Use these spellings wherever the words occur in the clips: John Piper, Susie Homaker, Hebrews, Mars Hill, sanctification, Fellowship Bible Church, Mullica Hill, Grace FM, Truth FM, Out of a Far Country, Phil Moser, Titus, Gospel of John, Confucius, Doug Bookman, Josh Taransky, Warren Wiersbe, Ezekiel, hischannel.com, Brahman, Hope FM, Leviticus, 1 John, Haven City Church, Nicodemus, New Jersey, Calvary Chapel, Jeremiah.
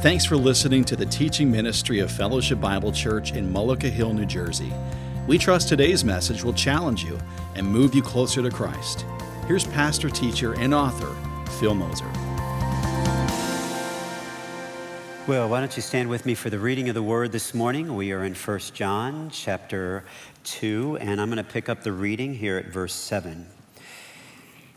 Thanks for listening to the teaching ministry of Fellowship Bible Church in Mullica Hill, New Jersey. We trust today's message will challenge you and move you closer to Christ. Here's pastor, teacher, and author, Phil Moser. Well, why don't you stand with me for the reading of the Word this morning? We are in 1 John chapter 2, and I'm going to pick up the reading here at verse 7.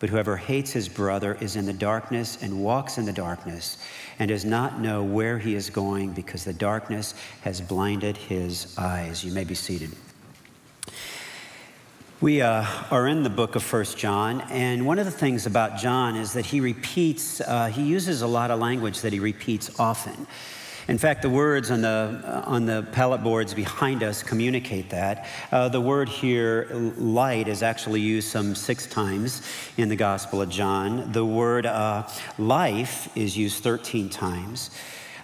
But whoever hates his brother is in the darkness and walks in the darkness and does not know where he is going, because the darkness has blinded his eyes." You may be seated. We are in the book of 1 John, and one of the things about John is that he repeats, he uses a lot of language that he repeats often. In fact, the words on the palette boards behind us communicate that. The word here, light, is actually used some 6 times in the Gospel of John. The word life is used 13 times.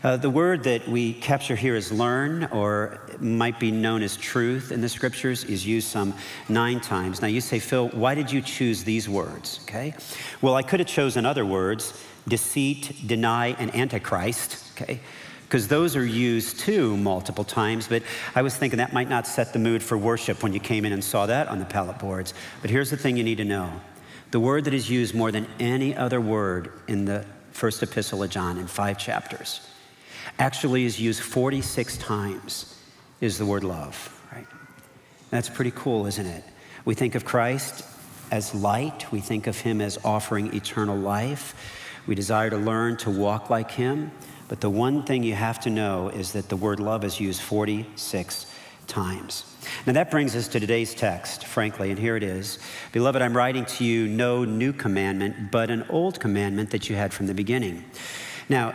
The word that we capture here as learn, or might be known as truth in the scriptures, is used some 9 times. Now you say, "Phil, why did you choose these words?" Okay. Well, I could have chosen other words, deceit, deny, and antichrist, okay, because those are used too multiple times, but I was thinking that might not set the mood for worship when you came in and saw that on the pallet boards. But here's the thing you need to know. The word that is used more than any other word in the first epistle of John, in 5 chapters, actually is used 46 times, is the word love, right? That's pretty cool, isn't it? We think of Christ as light. We think of him as offering eternal life. We desire to learn to walk like him. But the one thing you have to know is that the word love is used 46 times. Now that brings us to today's text, frankly, and here it is. "Beloved, I'm writing to you no new commandment, but an old commandment that you had from the beginning." Now,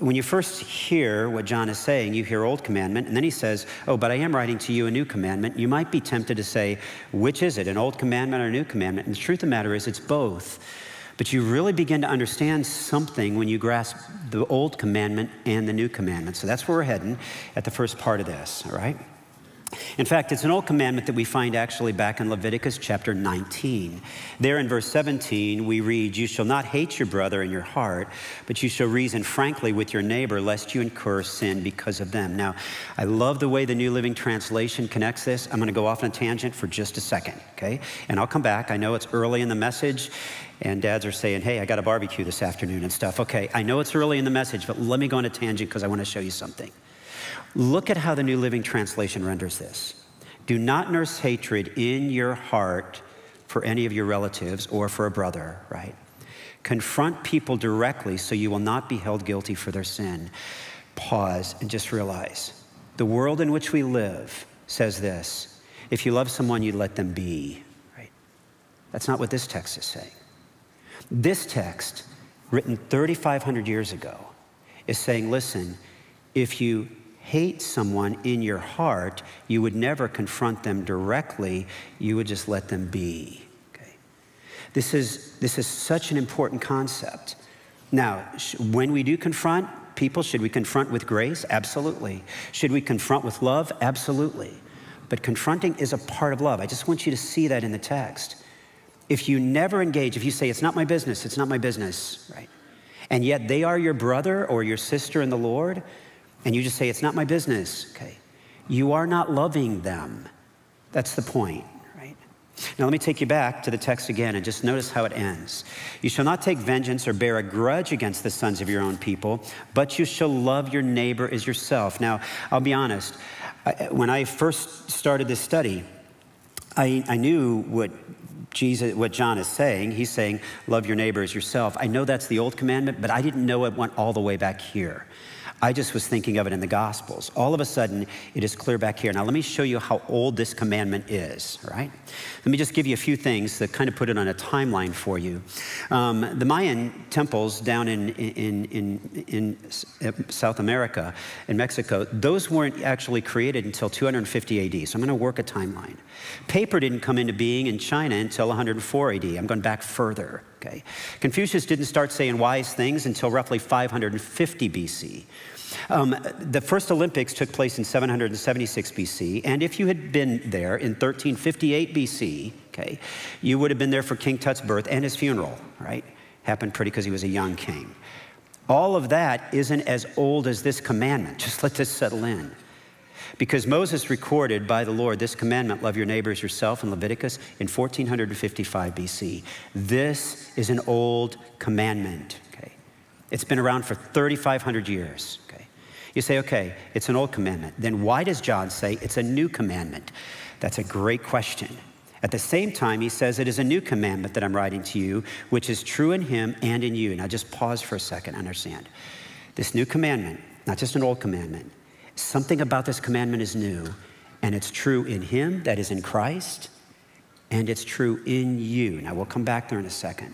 when you first hear what John is saying, you hear old commandment, and then he says, "Oh, but I am writing to you a new commandment." You might be tempted to say, which is it, an old commandment or a new commandment? And the truth of the matter is, it's both. But you really begin to understand something when you grasp the old commandment and the new commandment. So that's where we're heading at the first part of this, all right? In fact, it's an old commandment that we find actually back in Leviticus chapter 19. There in verse 17, we read, "You shall not hate your brother in your heart, but you shall reason frankly with your neighbor, lest you incur sin because of them." Now, I love the way the New Living Translation connects this. I'm going to go off on a tangent for just a second, okay? And I'll come back. I know it's early in the message, and dads are saying, "Hey, I got a barbecue this afternoon and stuff." Okay, I know it's early in the message, but let me go on a tangent because I want to show you something. Look at how the New Living Translation renders this. "Do not nurse hatred in your heart for any of your relatives or for a brother," right? "Confront people directly so you will not be held guilty for their sin." Pause and just realize the world in which we live says this: if you love someone, you let them be, right? That's not what this text is saying. This text, written 3,500 years ago, is saying, listen, if you hate someone in your heart, you would never confront them directly. You would just let them be. Okay? This is such an important concept. Now, when we do confront people, should we confront with grace? Absolutely. Should we confront with love? Absolutely. But confronting is a part of love. I just want you to see that in the text. If you never engage, if you say, "It's not my business, it's not my business," right? And yet they are your brother or your sister in the Lord, and you just say, "It's not my business," okay? You are not loving them. That's the point, right? Now let me take you back to the text again and just notice how it ends. "You shall not take vengeance or bear a grudge against the sons of your own people, but you shall love your neighbor as yourself." Now, I'll be honest. When I first started this study, I knew what John is saying. He's saying, "Love your neighbor as yourself." I know that's the old commandment, but I didn't know it went all the way back here. I just was thinking of it in the Gospels. All of a sudden, it is clear back here. Now, let me show you how old this commandment is, all right? Let me just give you a few things that kind of put it on a timeline for you. The Mayan temples down in South America, in Mexico, those weren't actually created until 250 AD. So I'm gonna work a timeline. Paper didn't come into being in China until 104 AD. I'm going back further, okay? Confucius didn't start saying wise things until roughly 550 BC. The first Olympics took place in 776 BC, and if you had been there in 1358 BC, okay, you would have been there for King Tut's birth and his funeral, right? Happened pretty because he was a young king. All of that isn't as old as this commandment. Just let this settle in. Because Moses recorded by the Lord this commandment, love your neighbor as yourself, in Leviticus in 1455 BC. This is an old commandment, okay? It's been around for 3,500 years, okay? You say, okay, it's an old commandment. Then why does John say it's a new commandment? That's a great question. At the same time, he says it is a new commandment that I'm writing to you, which is true in him and in you. Now just pause for a second, understand. This new commandment, not just an old commandment, something about this commandment is new, and it's true in him, that is in Christ, and it's true in you. Now, we'll come back there in a second.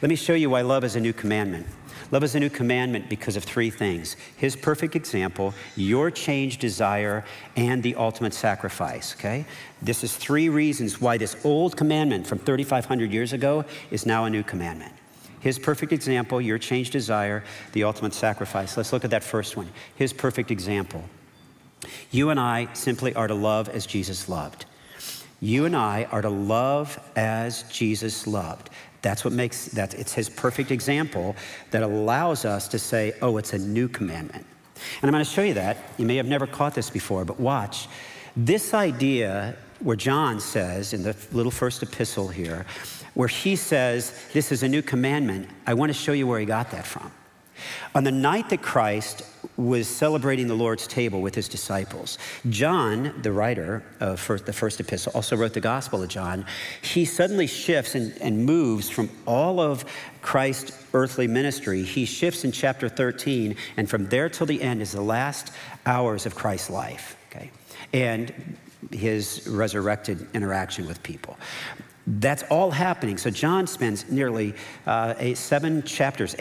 Let me show you why love is a new commandment. Love is a new commandment because of three things: his perfect example, your changed desire, and the ultimate sacrifice, okay? This is three reasons why this old commandment from 3,500 years ago is now a new commandment. His perfect example, your changed desire, the ultimate sacrifice. Let's look at that first one, his perfect example. You and I simply are to love as Jesus loved. You and I are to love as Jesus loved. That's what makes, that it's his perfect example that allows us to say, oh, it's a new commandment. And I'm gonna show you that. You may have never caught this before, but watch. This idea where John says in the little first epistle here, where he says, this is a new commandment, I want to show you where he got that from. On the night that Christ was celebrating the Lord's table with his disciples, John, the writer of the first epistle, also wrote the Gospel of John, he suddenly shifts and moves from all of Christ's earthly ministry. He shifts in chapter 13, and from there till the end is the last hours of Christ's life, okay? And his resurrected interaction with people. That's all happening. So John spends nearly 8 chapters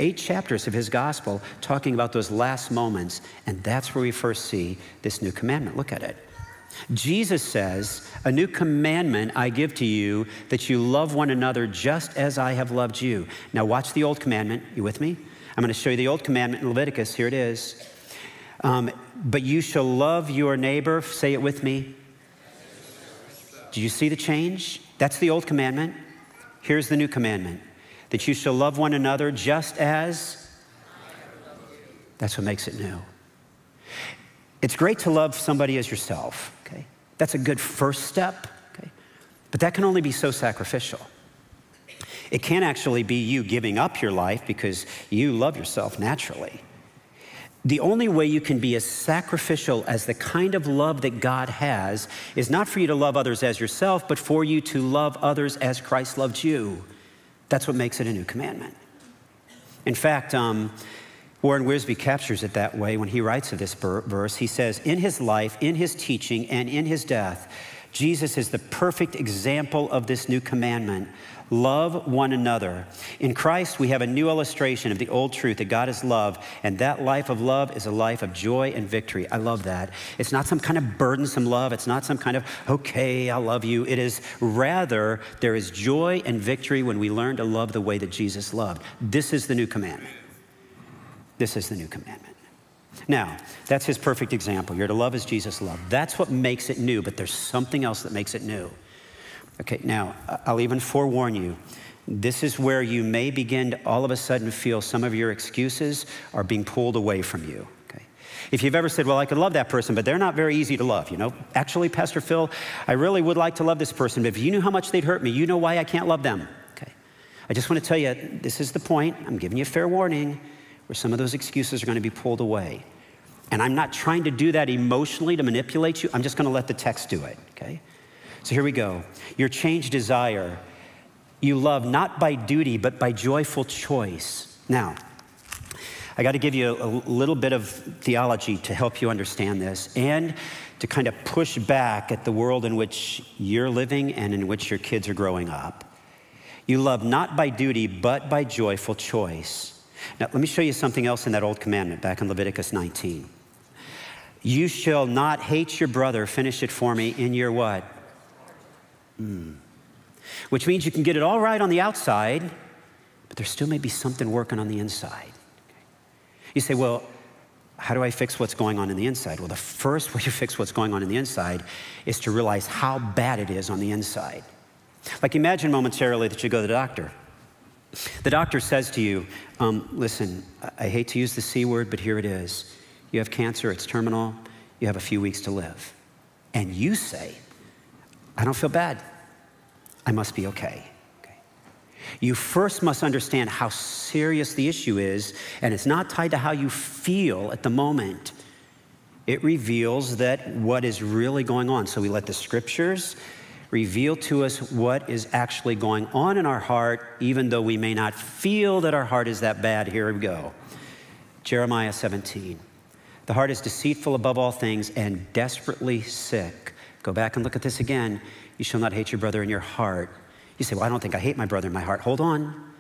of his gospel talking about those last moments, and that's where we first see this new commandment. Look at it. Jesus says, a new commandment I give to you, that you love one another just as I have loved you. Now watch the old commandment. You with me? I'm gonna show you the old commandment in Leviticus. Here it is. But you shall love your neighbor, say it with me. Do you see the change? That's the old commandment. Here's the new commandment, that you shall love one another just as I love you. That's what makes it new. It's great to love somebody as yourself, okay? That's a good first step, okay? But that can only be so sacrificial. It can't actually be you giving up your life because you love yourself naturally. The only way you can be as sacrificial as the kind of love that God has is not for you to love others as yourself, but for you to love others as Christ loved you. That's what makes it a new commandment. In fact, Warren Wiersbe captures it that way when he writes of this verse. He says, in his life, in his teaching, and in his death, Jesus is the perfect example of this new commandment. Love one another. In Christ, we have a new illustration of the old truth that God is love, and that life of love is a life of joy and victory. I love that. It's not some kind of burdensome love. It's not some kind of, okay, I love you. It is rather, there is joy and victory when we learn to love the way that Jesus loved. This is the new commandment. This is the new commandment. Now, that's his perfect example. You're to love as Jesus loved. That's what makes it new, but there's something else that makes it new. Okay, now, I'll even forewarn you. This is where you may begin to all of a sudden feel some of your excuses are being pulled away from you, okay? If you've ever said, well, I could love that person, but they're not very easy to love, you know? Actually, Pastor Phil, I really would like to love this person, but if you knew how much they'd hurt me, you know why I can't love them, okay? I just want to tell you, this is the point. I'm giving you a fair warning where some of those excuses are going to be pulled away. And I'm not trying to do that emotionally to manipulate you. I'm just going to let the text do it, okay? So here we go. Your changed desire, you love not by duty, but by joyful choice. Now, I I got to give you a little bit of theology to help you understand this and to kind of push back at the world in which you're living and in which your kids are growing up. You love not by duty, but by joyful choice. Now, let me show you something else in that old commandment back in Leviticus 19. You shall not hate your brother, finish it for me, in your what? Which means you can get it all right on the outside, but there still may be something working on the inside. You say, well, how do I fix what's going on in the inside? Well, the first way to fix what's going on in the inside is to realize how bad it is on the inside. Like imagine momentarily that you go to the doctor. The doctor says to you, listen, I hate to use the C word, but here it is. You have cancer, it's terminal, you have a few weeks to live. And you say, I don't feel bad, I must be okay. You first must understand how serious the issue is, and it's not tied to how you feel at the moment. It reveals that what is really going on. So we let the scriptures reveal to us what is actually going on in our heart, even though we may not feel that our heart is that bad. Here we go. Jeremiah 17. The heart is deceitful above all things and desperately sick. Go back and look at this again. You shall not hate your brother in your heart. You say, well, I don't think I hate my brother in my heart. Hold on.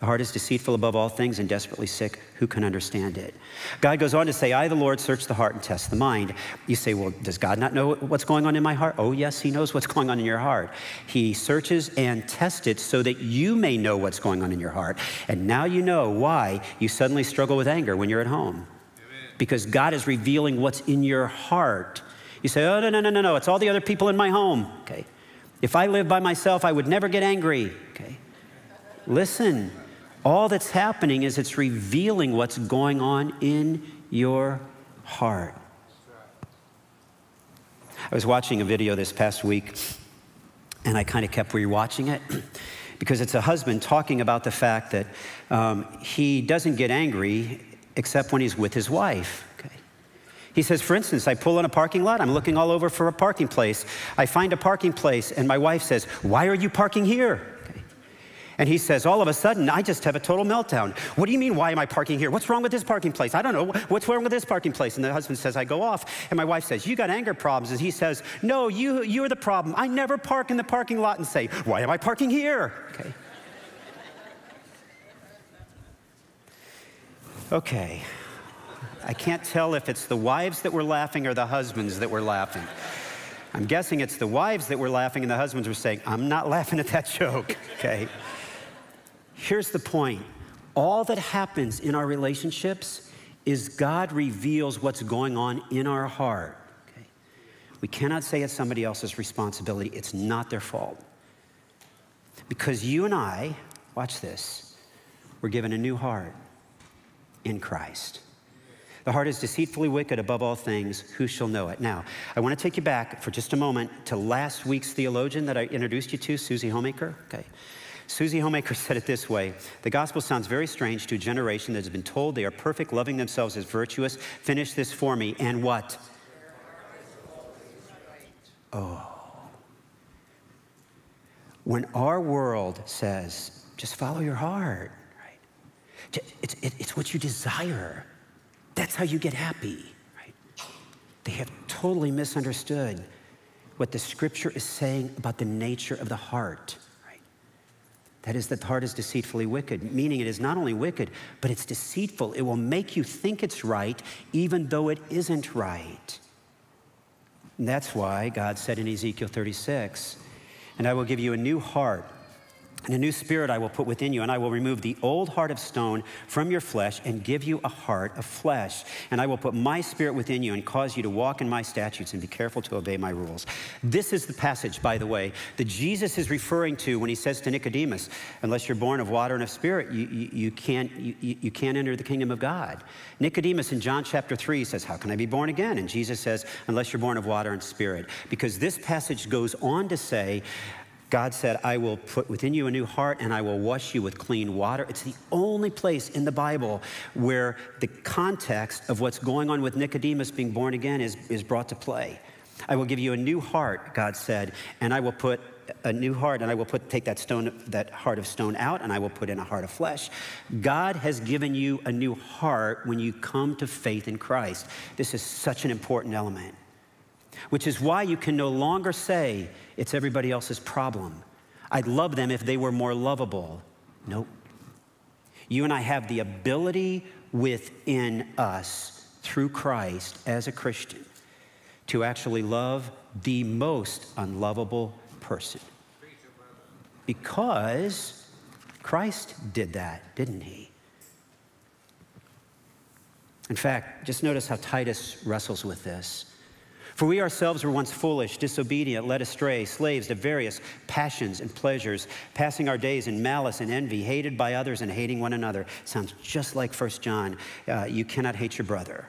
The heart is deceitful above all things and desperately sick. Who can understand it? God goes on to say, I, the Lord, search the heart and test the mind. You say, well, does God not know what's going on in my heart? Oh, yes, he knows what's going on in your heart. He searches and tests it so that you may know what's going on in your heart. And now you know why you suddenly struggle with anger when you're at home. Amen. Because God is revealing what's in your heart. You say, oh, no, it's all the other people in my home. Okay. If I lived by myself, I would never get angry. Okay. Listen. All that's happening is it's revealing what's going on in your heart. I was watching a video this past week, and I kind of kept rewatching it because it's a husband talking about the fact that he doesn't get angry except when he's with his wife. Okay. He says, for instance, I pull in a parking lot. I'm looking all over for a parking place. I find a parking place, and my wife says, why are you parking here? And he says, all of a sudden, I just have a total meltdown. What do you mean, why am I parking here? What's wrong with this parking place? I don't know. What's wrong with this parking place? And the husband says, I go off. And my wife says, you got anger problems. And he says, no, you're the problem. I never park in the parking lot and say, why am I parking here? Okay. Okay. I can't tell if it's the wives that were laughing or the husbands that were laughing. I'm guessing it's the wives that were laughing and the husbands were saying, I'm not laughing at that joke. Okay. Here's the point. All that happens in our relationships is God reveals what's going on in our heart. Okay? We cannot say it's somebody else's responsibility. It's not their fault. Because you and I, watch this, we're given a new heart in Christ. The heart is deceitfully wicked above all things. Who shall know it? Now, I want to take you back for just a moment to last week's theologian that I introduced you to, Susie Homaker. Okay. Susie Homaker said it this way: the gospel sounds very strange to a generation that has been told they are perfect, loving themselves as virtuous. Finish this for me, and what? Oh. When our world says, just follow your heart, right? It's what you desire. That's how you get happy, right? They have totally misunderstood what the scripture is saying about the nature of the heart. That is, that the heart is deceitfully wicked, meaning it is not only wicked, but it's deceitful. It will make you think it's right, even though it isn't right. And that's why God said in Ezekiel 36, and I will give you a new heart, and a new spirit I will put within you, and I will remove the old heart of stone from your flesh and give you a heart of flesh. And I will put my spirit within you and cause you to walk in my statutes and be careful to obey my rules. This is the passage, by the way, that Jesus is referring to when he says to Nicodemus, unless you're born of water and of spirit, you can't enter the kingdom of God. Nicodemus in John chapter 3 says, how can I be born again? And Jesus says, unless you're born of water and spirit. Because this passage goes on to say, God said, I will put within you a new heart and I will wash you with clean water. It's the only place in the Bible where the context of what's going on with Nicodemus being born again is brought to play. I will give you a new heart, God said, and I will put a new heart, and I will take that heart of stone out, and I will put in a heart of flesh. God has given you a new heart when you come to faith in Christ. This is such an important element, which is why you can no longer say it's everybody else's problem. I'd love them if they were more lovable. Nope. You and I have the ability within us through Christ as a Christian to actually love the most unlovable person, because Christ did that, didn't he? In fact, just notice how Titus wrestles with this. For we ourselves were once foolish, disobedient, led astray, slaves to various passions and pleasures, passing our days in malice and envy, hated by others and hating one another. Sounds just like 1 John. You cannot hate your brother.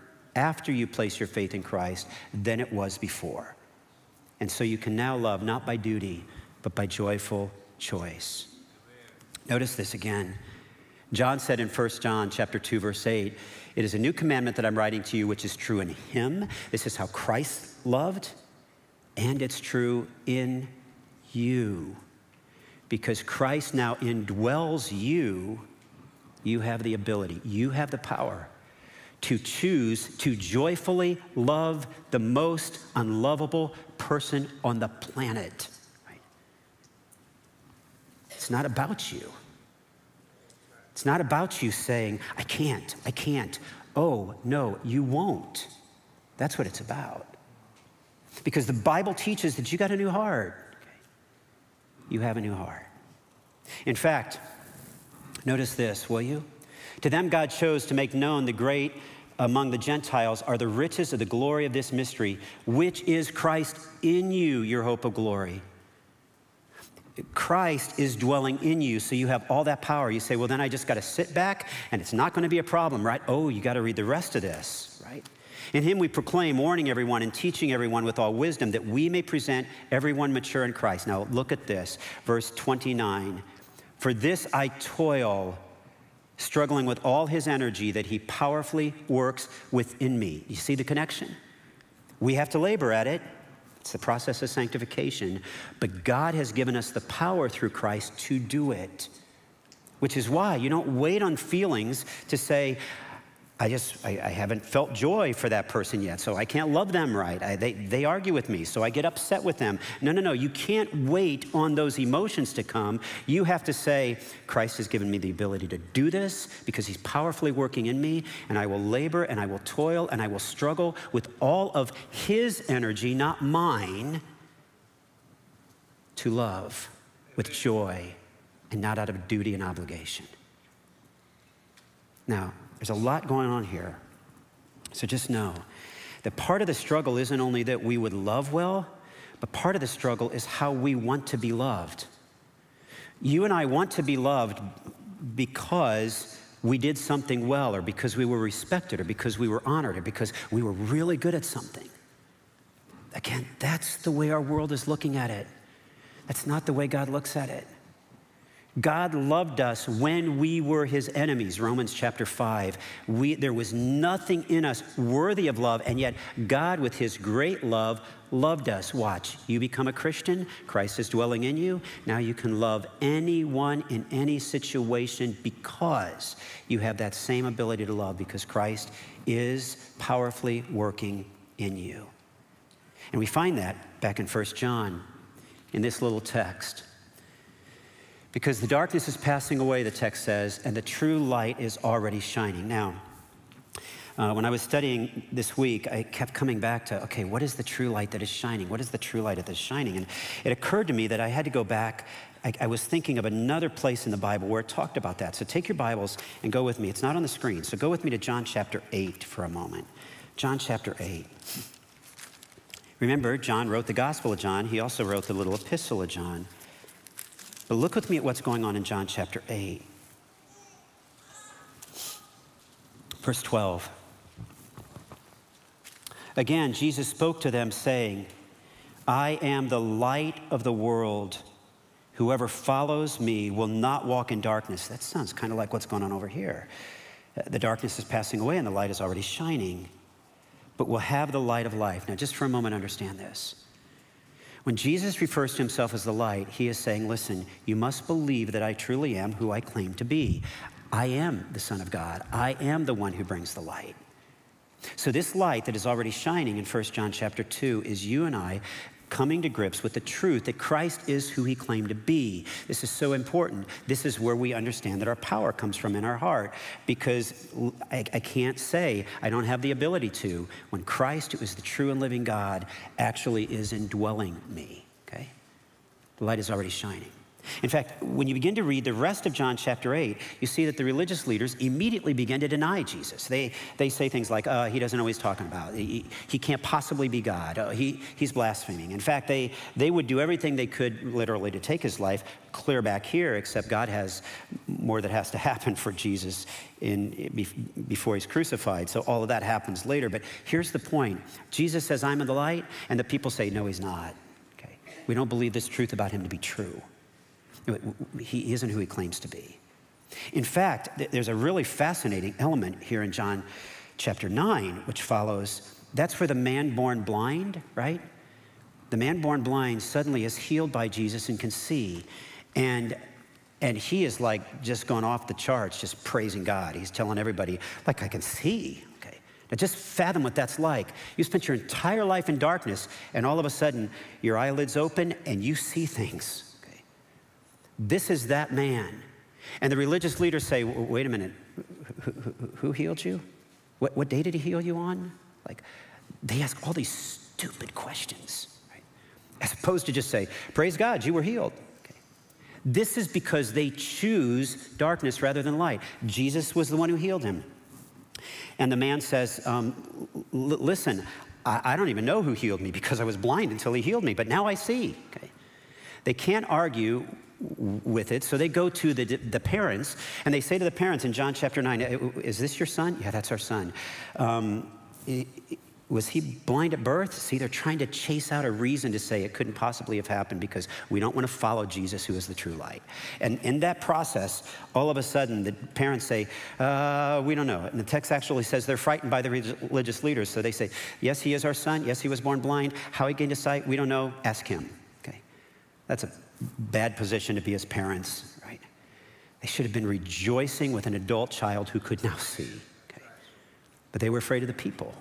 after you place your faith in Christ than it was before. And so you can now love not by duty, but by joyful choice. Notice this again. John said in 1 John chapter 2, verse 8, it is a new commandment that I'm writing to you, which is true in him. This is how Christ loved, and it's true in you. Because Christ now indwells you, you have the ability, you have the power to choose to joyfully love the most unlovable person on the planet. Right? It's not about you. It's not about you saying, I can't, oh no, you won't. That's what it's about. Because the Bible teaches that you got a new heart. Okay? You have a new heart. In fact, notice this, will you? To them God chose to make known the great among the Gentiles are the riches of the glory of this mystery, which is Christ in you, your hope of glory. Christ is dwelling in you, so you have all that power. You say, well, then I just got to sit back, and it's not going to be a problem, right? Oh, you got to read the rest of this, right? In him we proclaim, warning everyone and teaching everyone with all wisdom, that we may present everyone mature in Christ. Now, look at this, verse 29. For this I toil, struggling with all his energy that he powerfully works within me. You see the connection? We have to labor at it. It's the process of sanctification. But God has given us the power through Christ to do it, which is why you don't wait on feelings to say, I haven't felt joy for that person yet, so I can't love them right. They argue with me, so I get upset with them. No, no, no, you can't wait on those emotions to come. You have to say, Christ has given me the ability to do this because he's powerfully working in me, and I will labor and I will toil and I will struggle with all of his energy, not mine, to love with joy and not out of duty and obligation. Now, there's a lot going on here. So just know that part of the struggle isn't only that we would love well, but part of the struggle is how we want to be loved. You and I want to be loved because we did something well, or because we were respected, or because we were honored, or because we were really good at something. Again, that's the way our world is looking at it. That's not the way God looks at it. God loved us when we were his enemies, Romans chapter 5. There was nothing in us worthy of love, and yet God, with his great love, loved us. Watch, you become a Christian, Christ is dwelling in you. Now you can love anyone in any situation because you have that same ability to love, because Christ is powerfully working in you. And we find that back in 1 John in this little text. Because the darkness is passing away, the text says, and the true light is already shining. Now, when I was studying this week, I kept coming back to, okay, what is the true light that is shining? What is the true light that is shining? And it occurred to me that I had to go back. I was thinking of another place in the Bible where it talked about that. So take your Bibles and go with me. It's not on the screen. So go with me to John chapter 8 for a moment. John chapter 8. Remember, John wrote the Gospel of John. He also wrote the little epistle of John. But look with me at what's going on in John chapter 8. Verse 12. Again, Jesus spoke to them saying, I am the light of the world. Whoever follows me will not walk in darkness. That sounds kind of like what's going on over here. The darkness is passing away and the light is already shining, but will have the light of life. Now, just for a moment, understand this. When Jesus refers to himself as the light, he is saying, listen, you must believe that I truly am who I claim to be. I am the Son of God. I am the one who brings the light. So this light that is already shining in 1 John chapter 2 is you and I coming to grips with the truth that Christ is who he claimed to be. This is so important. This is where we understand that our power comes from in our heart, because I can't say, I don't have the ability to, when Christ, who is the true and living God, actually is indwelling me, okay? The light is already shining. In fact, when you begin to read the rest of John chapter 8, you see that the religious leaders immediately begin to deny Jesus. They say things like, he doesn't know what he's talking about. He can't possibly be God. He's blaspheming. In fact, they would do everything they could literally to take his life clear back here, except God has more that has to happen for Jesus before he's crucified. So all of that happens later. But here's the point. Jesus says, I'm in the light, and the people say, no, he's not. Okay? We don't believe this truth about him to be true. He isn't who he claims to be. In fact, there's a really fascinating element here in John chapter 9, which follows. That's where the man born blind, right? The man born blind suddenly is healed by Jesus and can see. And he is like just gone off the charts, just praising God. He's telling everybody, like, I can see. Okay. Now just fathom what that's like. You spent your entire life in darkness, and all of a sudden your eyelids open and you see things. This is that man. And the religious leaders say, wait a minute, who healed you? What day did he heal you on? Like, they ask all these stupid questions, right? As opposed to just say, praise God, you were healed. Okay. This is because they choose darkness rather than light. Jesus was the one who healed him. And the man says, listen, I don't even know who healed me, because I was blind until he healed me, but now I see. Okay. They can't argue with it, so they go to the parents, and they say to the parents in John chapter 9, is this your son? Yeah, that's our son. Was he blind at birth? See, they're trying to chase out a reason to say it couldn't possibly have happened, because we don't want to follow Jesus, who is the true light. And in that process, all of a sudden, the parents say, we don't know. And the text actually says they're frightened by the religious leaders, so they say, yes, he is our son. Yes, he was born blind. How he gained his sight, we don't know. Ask him. Okay, that's a bad position to be as parents, right? They should have been rejoicing with an adult child who could now see, okay? But they were afraid of the people.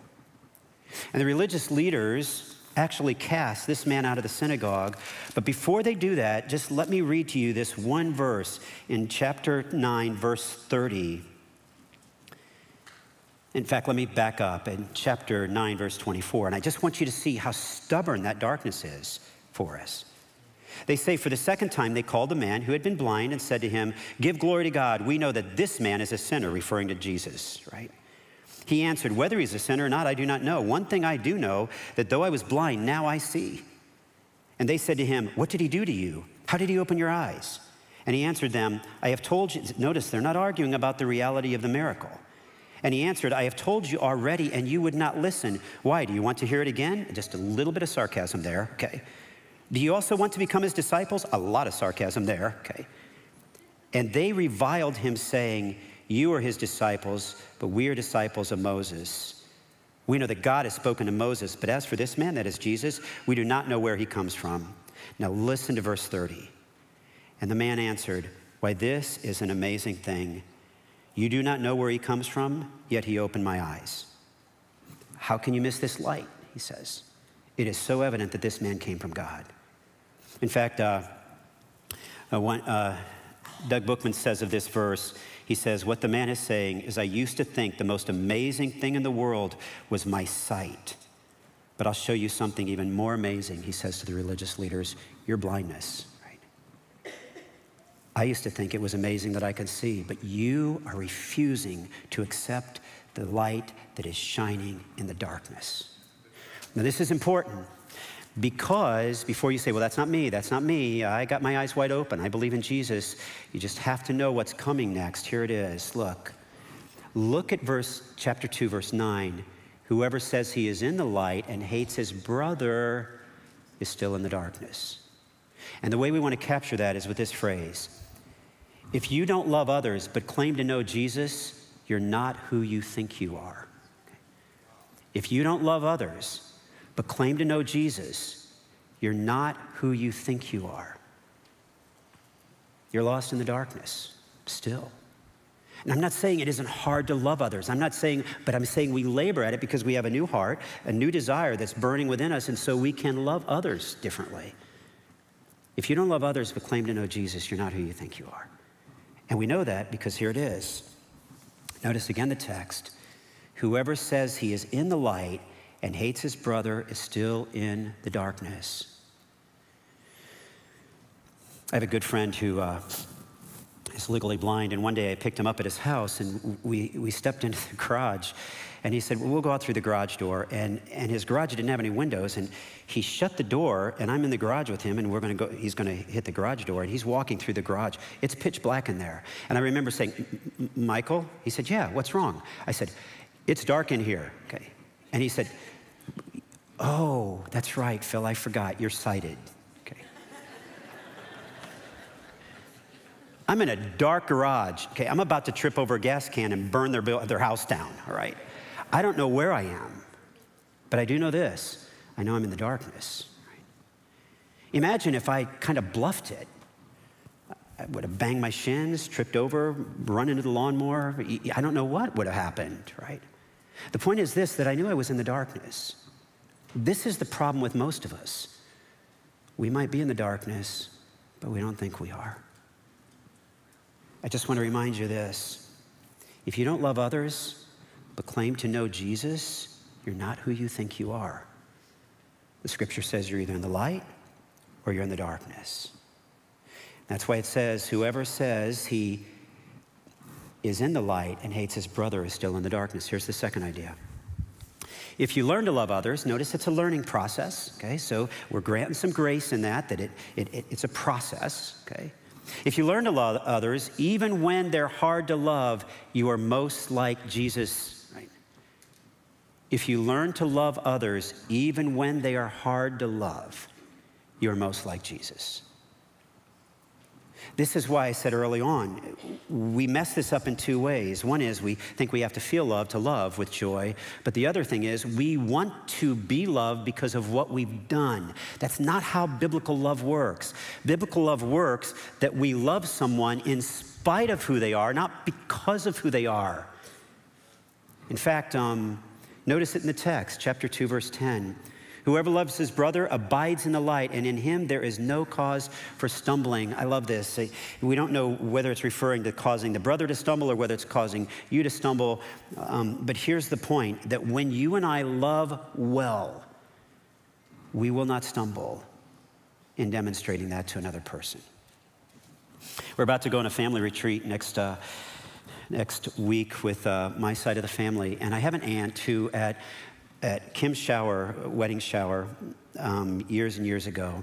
And the religious leaders actually cast this man out of the synagogue. But before they do that, just let me read to you this one verse in chapter 9, verse 30. In fact, let me back up in chapter 9, verse 24. And I just want you to see how stubborn that darkness is for us. They say, for the second time, they called the man who had been blind and said to him, give glory to God. We know that this man is a sinner, referring to Jesus, right? He answered, whether he's a sinner or not, I do not know. One thing I do know, that though I was blind, now I see. And they said to him, what did he do to you? How did he open your eyes? And he answered them, I have told you. Notice, they're not arguing about the reality of the miracle. And he answered, I have told you already, and you would not listen. Why? Do you want to hear it again? Just a little bit of sarcasm there, okay? Do you also want to become his disciples? A lot of sarcasm there, okay. And they reviled him, saying, you are his disciples, but we are disciples of Moses. We know that God has spoken to Moses, but as for this man, that is Jesus, we do not know where he comes from. Now listen to verse 30. And the man answered, why, this is an amazing thing. You do not know where he comes from, yet he opened my eyes. How can you miss this light? He says. It is so evident that this man came from God. In fact, Doug Bookman says of this verse, he says, what the man is saying is, I used to think the most amazing thing in the world was my sight, but I'll show you something even more amazing, he says to the religious leaders, your blindness, right? I used to think it was amazing that I could see, but you are refusing to accept the light that is shining in the darkness. Now, this is important, Because before you say, well, that's not me, I got my eyes wide open, I believe in Jesus, you just have to know what's coming next. Here it is, look. Look at chapter 2, verse 9. Whoever says he is in the light and hates his brother is still in the darkness. And the way we want to capture that is with this phrase. If you don't love others but claim to know Jesus, you're not who you think you are. If you don't love others but claim to know Jesus, you're not who you think you are. You're lost in the darkness still. And I'm not saying it isn't hard to love others. I'm saying we labor at it because we have a new heart, a new desire that's burning within us, and so we can love others differently. If you don't love others but claim to know Jesus, you're not who you think you are. And we know that because here it is. Notice again the text. Whoever says he is in the light and hates his brother is still in the darkness. I have a good friend who is legally blind, and one day I picked him up at his house, and we stepped into the garage, and he said, well, we'll go out through the garage door, and his garage didn't have any windows, and he shut the door, and I'm in the garage with him, and he's gonna hit the garage door, and he's walking through the garage. It's pitch black in there. And I remember saying, Michael? He said, yeah, what's wrong? I said, it's dark in here, okay? And he said, oh, that's right, Phil, I forgot, you're sighted, okay? I'm in a dark garage, okay? I'm about to trip over a gas can and burn their house down, all right? I don't know where I am, but I do know this. I know I'm in the darkness, right? Imagine if I kind of bluffed it. I would have banged my shins, tripped over, run into the lawnmower. I don't know what would have happened, right? The point is this, that I knew I was in the darkness. This is the problem with most of us. We might be in the darkness, but we don't think we are. I just want to remind you this. If you don't love others, but claim to know Jesus, you're not who you think you are. The scripture says you're either in the light or you're in the darkness. That's why it says, whoever says he is in the light and hates his brother is still in the darkness. Here's the second idea. If you learn to love others, notice it's a learning process, okay? So we're granting some grace in that it's a process, okay? If you learn to love others, even when they're hard to love, you are most like Jesus, right? If you learn to love others, even when they are hard to love, you are most like Jesus. This is why I said early on, we mess this up in two ways. One is we think we have to feel love to love with joy, but the other thing is we want to be loved because of what we've done. That's not how biblical love works. Biblical love works that we love someone in spite of who they are, not because of who they are. In fact, notice it in the text, chapter 2, verse 10. Whoever loves his brother abides in the light, and in him there is no cause for stumbling. I love this. We don't know whether it's referring to causing the brother to stumble or whether it's causing you to stumble. But here's the point, that when you and I love well, we will not stumble in demonstrating that to another person. We're about to go on a family retreat next week with my side of the family, and I have an aunt who at Kim's wedding shower, years and years ago,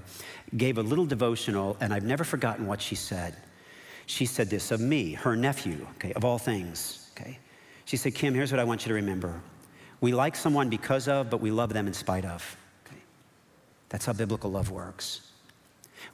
gave a little devotional, and I've never forgotten what she said. She said this of me, her nephew, okay, of all things, okay? She said, Kim, here's what I want you to remember. We like someone because of, but we love them in spite of, okay? That's how biblical love works.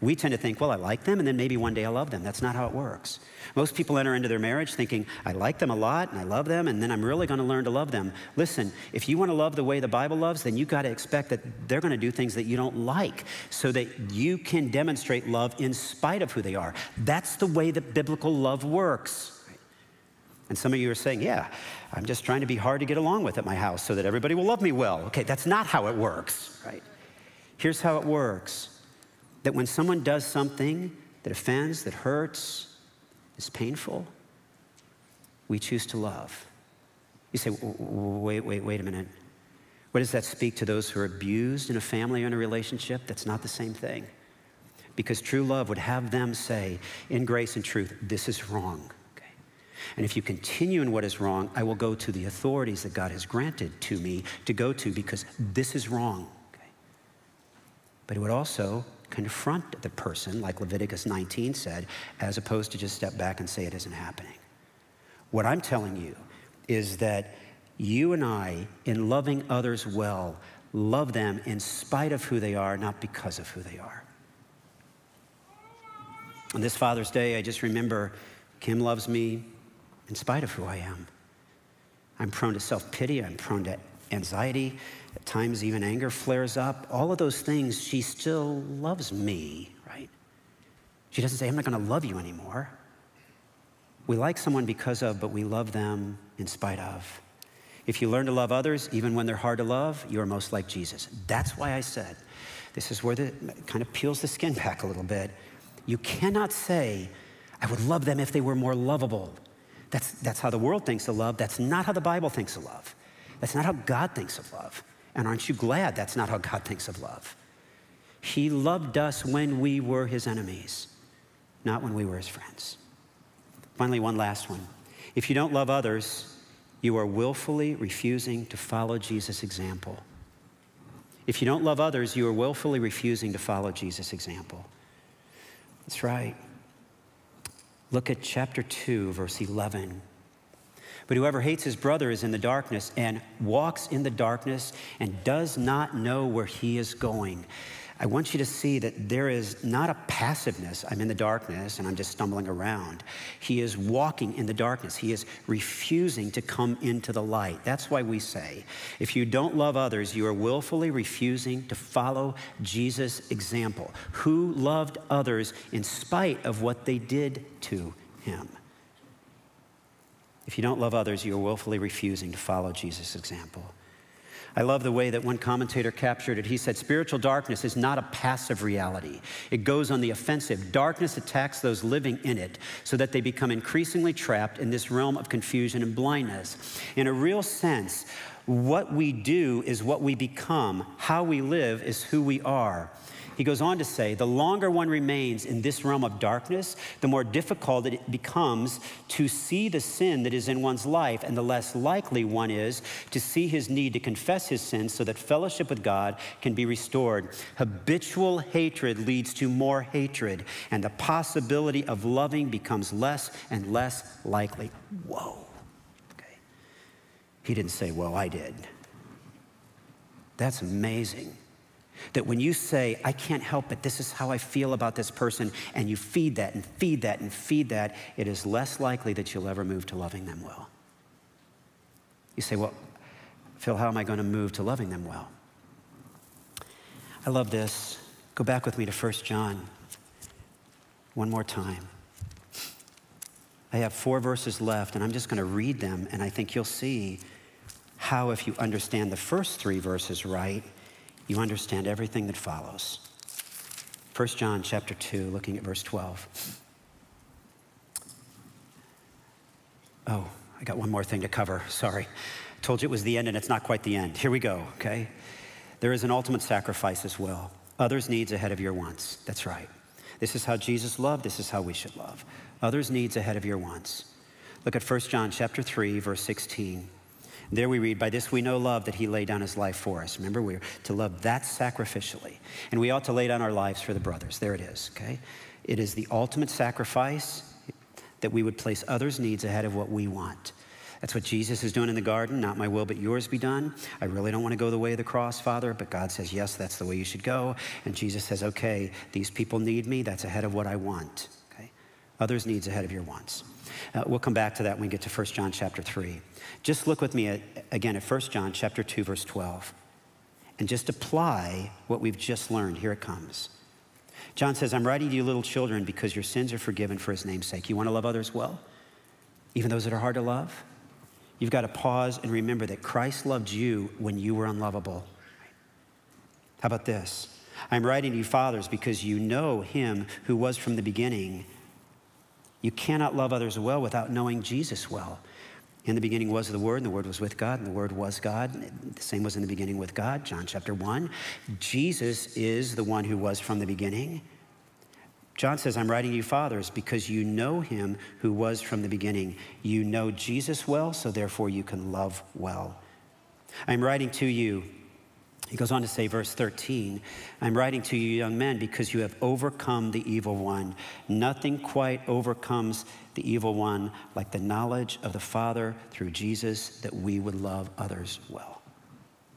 We tend to think, well, I like them, and then maybe one day I'll love them. That's not how it works. Most people enter into their marriage thinking, I like them a lot, and I love them, and then I'm really gonna learn to love them. Listen, if you wanna love the way the Bible loves, then you gotta expect that they're gonna do things that you don't like so that you can demonstrate love in spite of who they are. That's the way that biblical love works. And some of you are saying, yeah, I'm just trying to be hard to get along with at my house so that everybody will love me well. Okay, that's not how it works, right? Here's how it works. That when someone does something that offends, that hurts, is painful, we choose to love. You say, wait a minute. What does that speak to those who are abused in a family or in a relationship? That's not the same thing. Because true love would have them say, in grace and truth, this is wrong. Okay? And if you continue in what is wrong, I will go to the authorities that God has granted to me to go to because this is wrong. but it would also confront the person, like Leviticus 19 said, as opposed to just step back and say it isn't happening. What I'm telling you is that you and I, in loving others well, love them in spite of who they are, not because of who they are. On this Father's Day, I just remember Kim loves me in spite of who I am. I'm prone to self-pity. I'm prone to anxiety. At times, even anger flares up. All of those things, she still loves me, right? She doesn't say, I'm not going to love you anymore. We like someone because of, but we love them in spite of. If you learn to love others, even when they're hard to love, you are most like Jesus. That's why I said, this is where it kind of peels the skin back a little bit. You cannot say, I would love them if they were more lovable. That's how the world thinks of love. That's not how the Bible thinks of love. That's not how God thinks of love. And aren't you glad that's not how God thinks of love? He loved us when we were his enemies, not when we were his friends. Finally, one last one. If you don't love others, you are willfully refusing to follow Jesus' example. If you don't love others, you are willfully refusing to follow Jesus' example. That's right. Look at chapter 2, verse 11. But whoever hates his brother is in the darkness and walks in the darkness and does not know where he is going. I want you to see that there is not a passiveness. I'm in the darkness and I'm just stumbling around. He is walking in the darkness. He is refusing to come into the light. That's why we say, if you don't love others, you are willfully refusing to follow Jesus' example, who loved others in spite of what they did to him. If you don't love others, you are willfully refusing to follow Jesus' example. I love the way that one commentator captured it. He said, spiritual darkness is not a passive reality. It goes on the offensive. Darkness attacks those living in it so that they become increasingly trapped in this realm of confusion and blindness. In a real sense, what we do is what we become. How we live is who we are. He goes on to say, the longer one remains in this realm of darkness, the more difficult it becomes to see the sin that is in one's life, and the less likely one is to see his need to confess his sin so that fellowship with God can be restored. Habitual hatred leads to more hatred, and the possibility of loving becomes less and less likely. Whoa. Okay. He didn't say, well, I did. That's amazing. That when you say, I can't help it, this is how I feel about this person, and you feed that and feed that and feed that, it is less likely that you'll ever move to loving them well. You say, well, Phil, how am I going to move to loving them well? I love this. Go back with me to 1 John one more time. I have 4 verses left, and I'm just going to read them, and I think you'll see how, if you understand the first 3 verses right, you understand everything that follows. 1 John chapter 2, looking at verse 12. Oh, I got one more thing to cover, sorry. Told you it was the end and it's not quite the end. Here we go, okay? There is an ultimate sacrifice as well. Others' needs ahead of your wants, that's right. This is how Jesus loved, this is how we should love. Others' needs ahead of your wants. Look at 1 John chapter 3, verse 16. There we read, by this we know love, that he laid down his life for us. Remember, we're to love that sacrificially. And we ought to lay down our lives for the brothers. There it is, okay? It is the ultimate sacrifice that we would place others' needs ahead of what we want. That's what Jesus is doing in the garden. Not my will, but yours be done. I really don't want to go the way of the cross, Father, but God says, yes, that's the way you should go. And Jesus says, okay, these people need me. That's ahead of what I want, okay? Others' needs ahead of your wants. We'll come back to that when we get to 1 John chapter 3. Just look with me again at 1 John chapter 2, verse 12, and just apply what we've just learned. Here it comes. John says, I'm writing to you little children because your sins are forgiven for his name's sake. You want to love others well, even those that are hard to love? You've got to pause and remember that Christ loved you when you were unlovable. How about this? I'm writing to you fathers because you know him who was from the beginning. You cannot love others well without knowing Jesus well. In the beginning was the Word, and the Word was with God, and the Word was God. The same was in the beginning with God, John chapter 1. Jesus is the one who was from the beginning. John says, I'm writing to you fathers because you know him who was from the beginning. You know Jesus well, so therefore you can love well. I'm writing to you He goes on to say, verse 13, I'm writing to you, young men, because you have overcome the evil one. Nothing quite overcomes the evil one like the knowledge of the Father through Jesus, that we would love others well.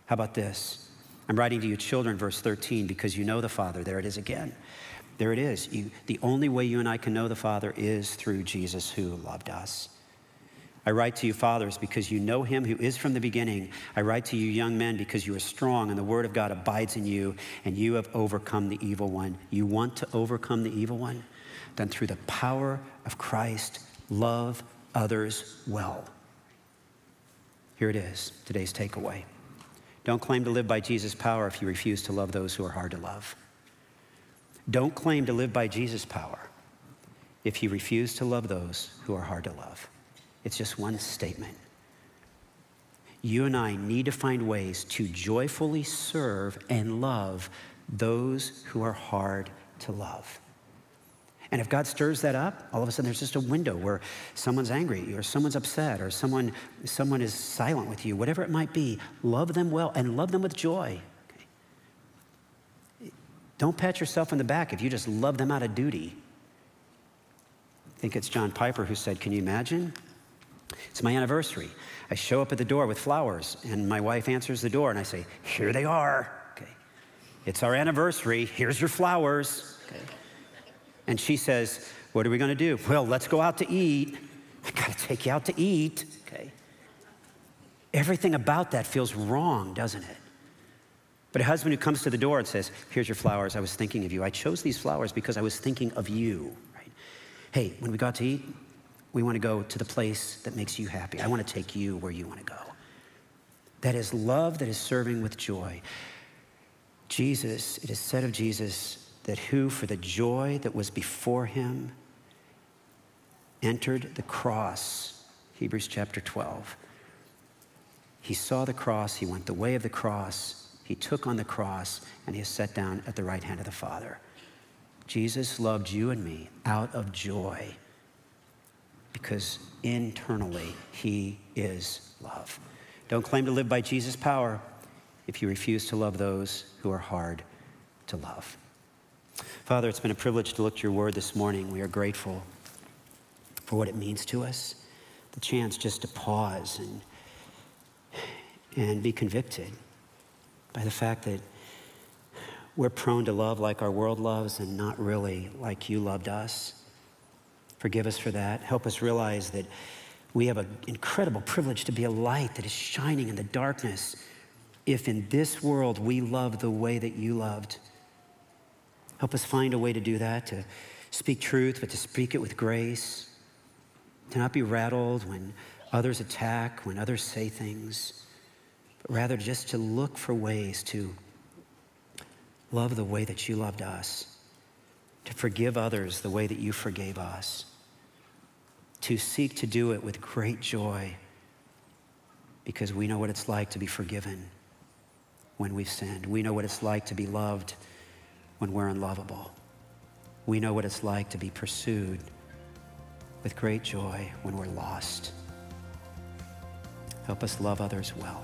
How about this? I'm writing to you, children, verse 13, because you know the Father. There it is again. There it is. The only way you and I can know the Father is through Jesus, who loved us. I write to you, fathers, because you know him who is from the beginning. I write to you, young men, because you are strong and the word of God abides in you, and you have overcome the evil one. You want to overcome the evil one? Then through the power of Christ, love others well. Here it is, today's takeaway. Don't claim to live by Jesus' power if you refuse to love those who are hard to love. Don't claim to live by Jesus' power if you refuse to love those who are hard to love. It's just one statement. You and I need to find ways to joyfully serve and love those who are hard to love. And if God stirs that up, all of a sudden there's just a window where someone's angry at you, or someone's upset, or someone is silent with you, whatever it might be. Love them well and love them with joy. Okay? Don't pat yourself on the back if you just love them out of duty. I think it's John Piper who said, can you imagine? It's my anniversary. I show up at the door with flowers, and my wife answers the door, and I say, here they are. Okay. It's our anniversary. Here's your flowers. Okay. And she says, what are we going to do? Well, let's go out to eat. I got to take you out to eat. Okay. Everything about that feels wrong, doesn't it? But a husband who comes to the door and says, here's your flowers. I was thinking of you. I chose these flowers because I was thinking of you. Right? Hey, when we go out to eat, we want to go to the place that makes you happy. I want to take you where you want to go. That is love that is serving with joy. Jesus, it is said of Jesus, that who for the joy that was before him entered the cross, Hebrews chapter 12. He saw the cross, he went the way of the cross, he took on the cross, and he is set down at the right hand of the Father. Jesus loved you and me out of joy, because internally he is love. Don't claim to live by Jesus' power if you refuse to love those who are hard to love. Father, it's been a privilege to look to your word this morning. We are grateful for what it means to us, the chance just to pause and be convicted by the fact that we're prone to love like our world loves and not really like you loved us. Forgive us for that. Help us realize that we have an incredible privilege to be a light that is shining in the darkness if in this world we love the way that you loved. Help us find a way to do that, to speak truth, but to speak it with grace, to not be rattled when others attack, when others say things, but rather just to look for ways to love the way that you loved us, to forgive others the way that you forgave us, to seek to do it with great joy because we know what it's like to be forgiven when we've sinned. We know what it's like to be loved when we're unlovable. We know what it's like to be pursued with great joy when we're lost. Help us love others well.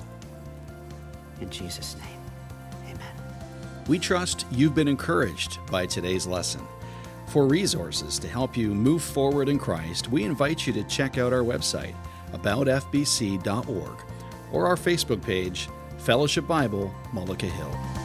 In Jesus' name. We trust you've been encouraged by today's lesson. For resources to help you move forward in Christ, we invite you to check out our website, aboutfbc.org, or our Facebook page, Fellowship Bible, Mullica Hill.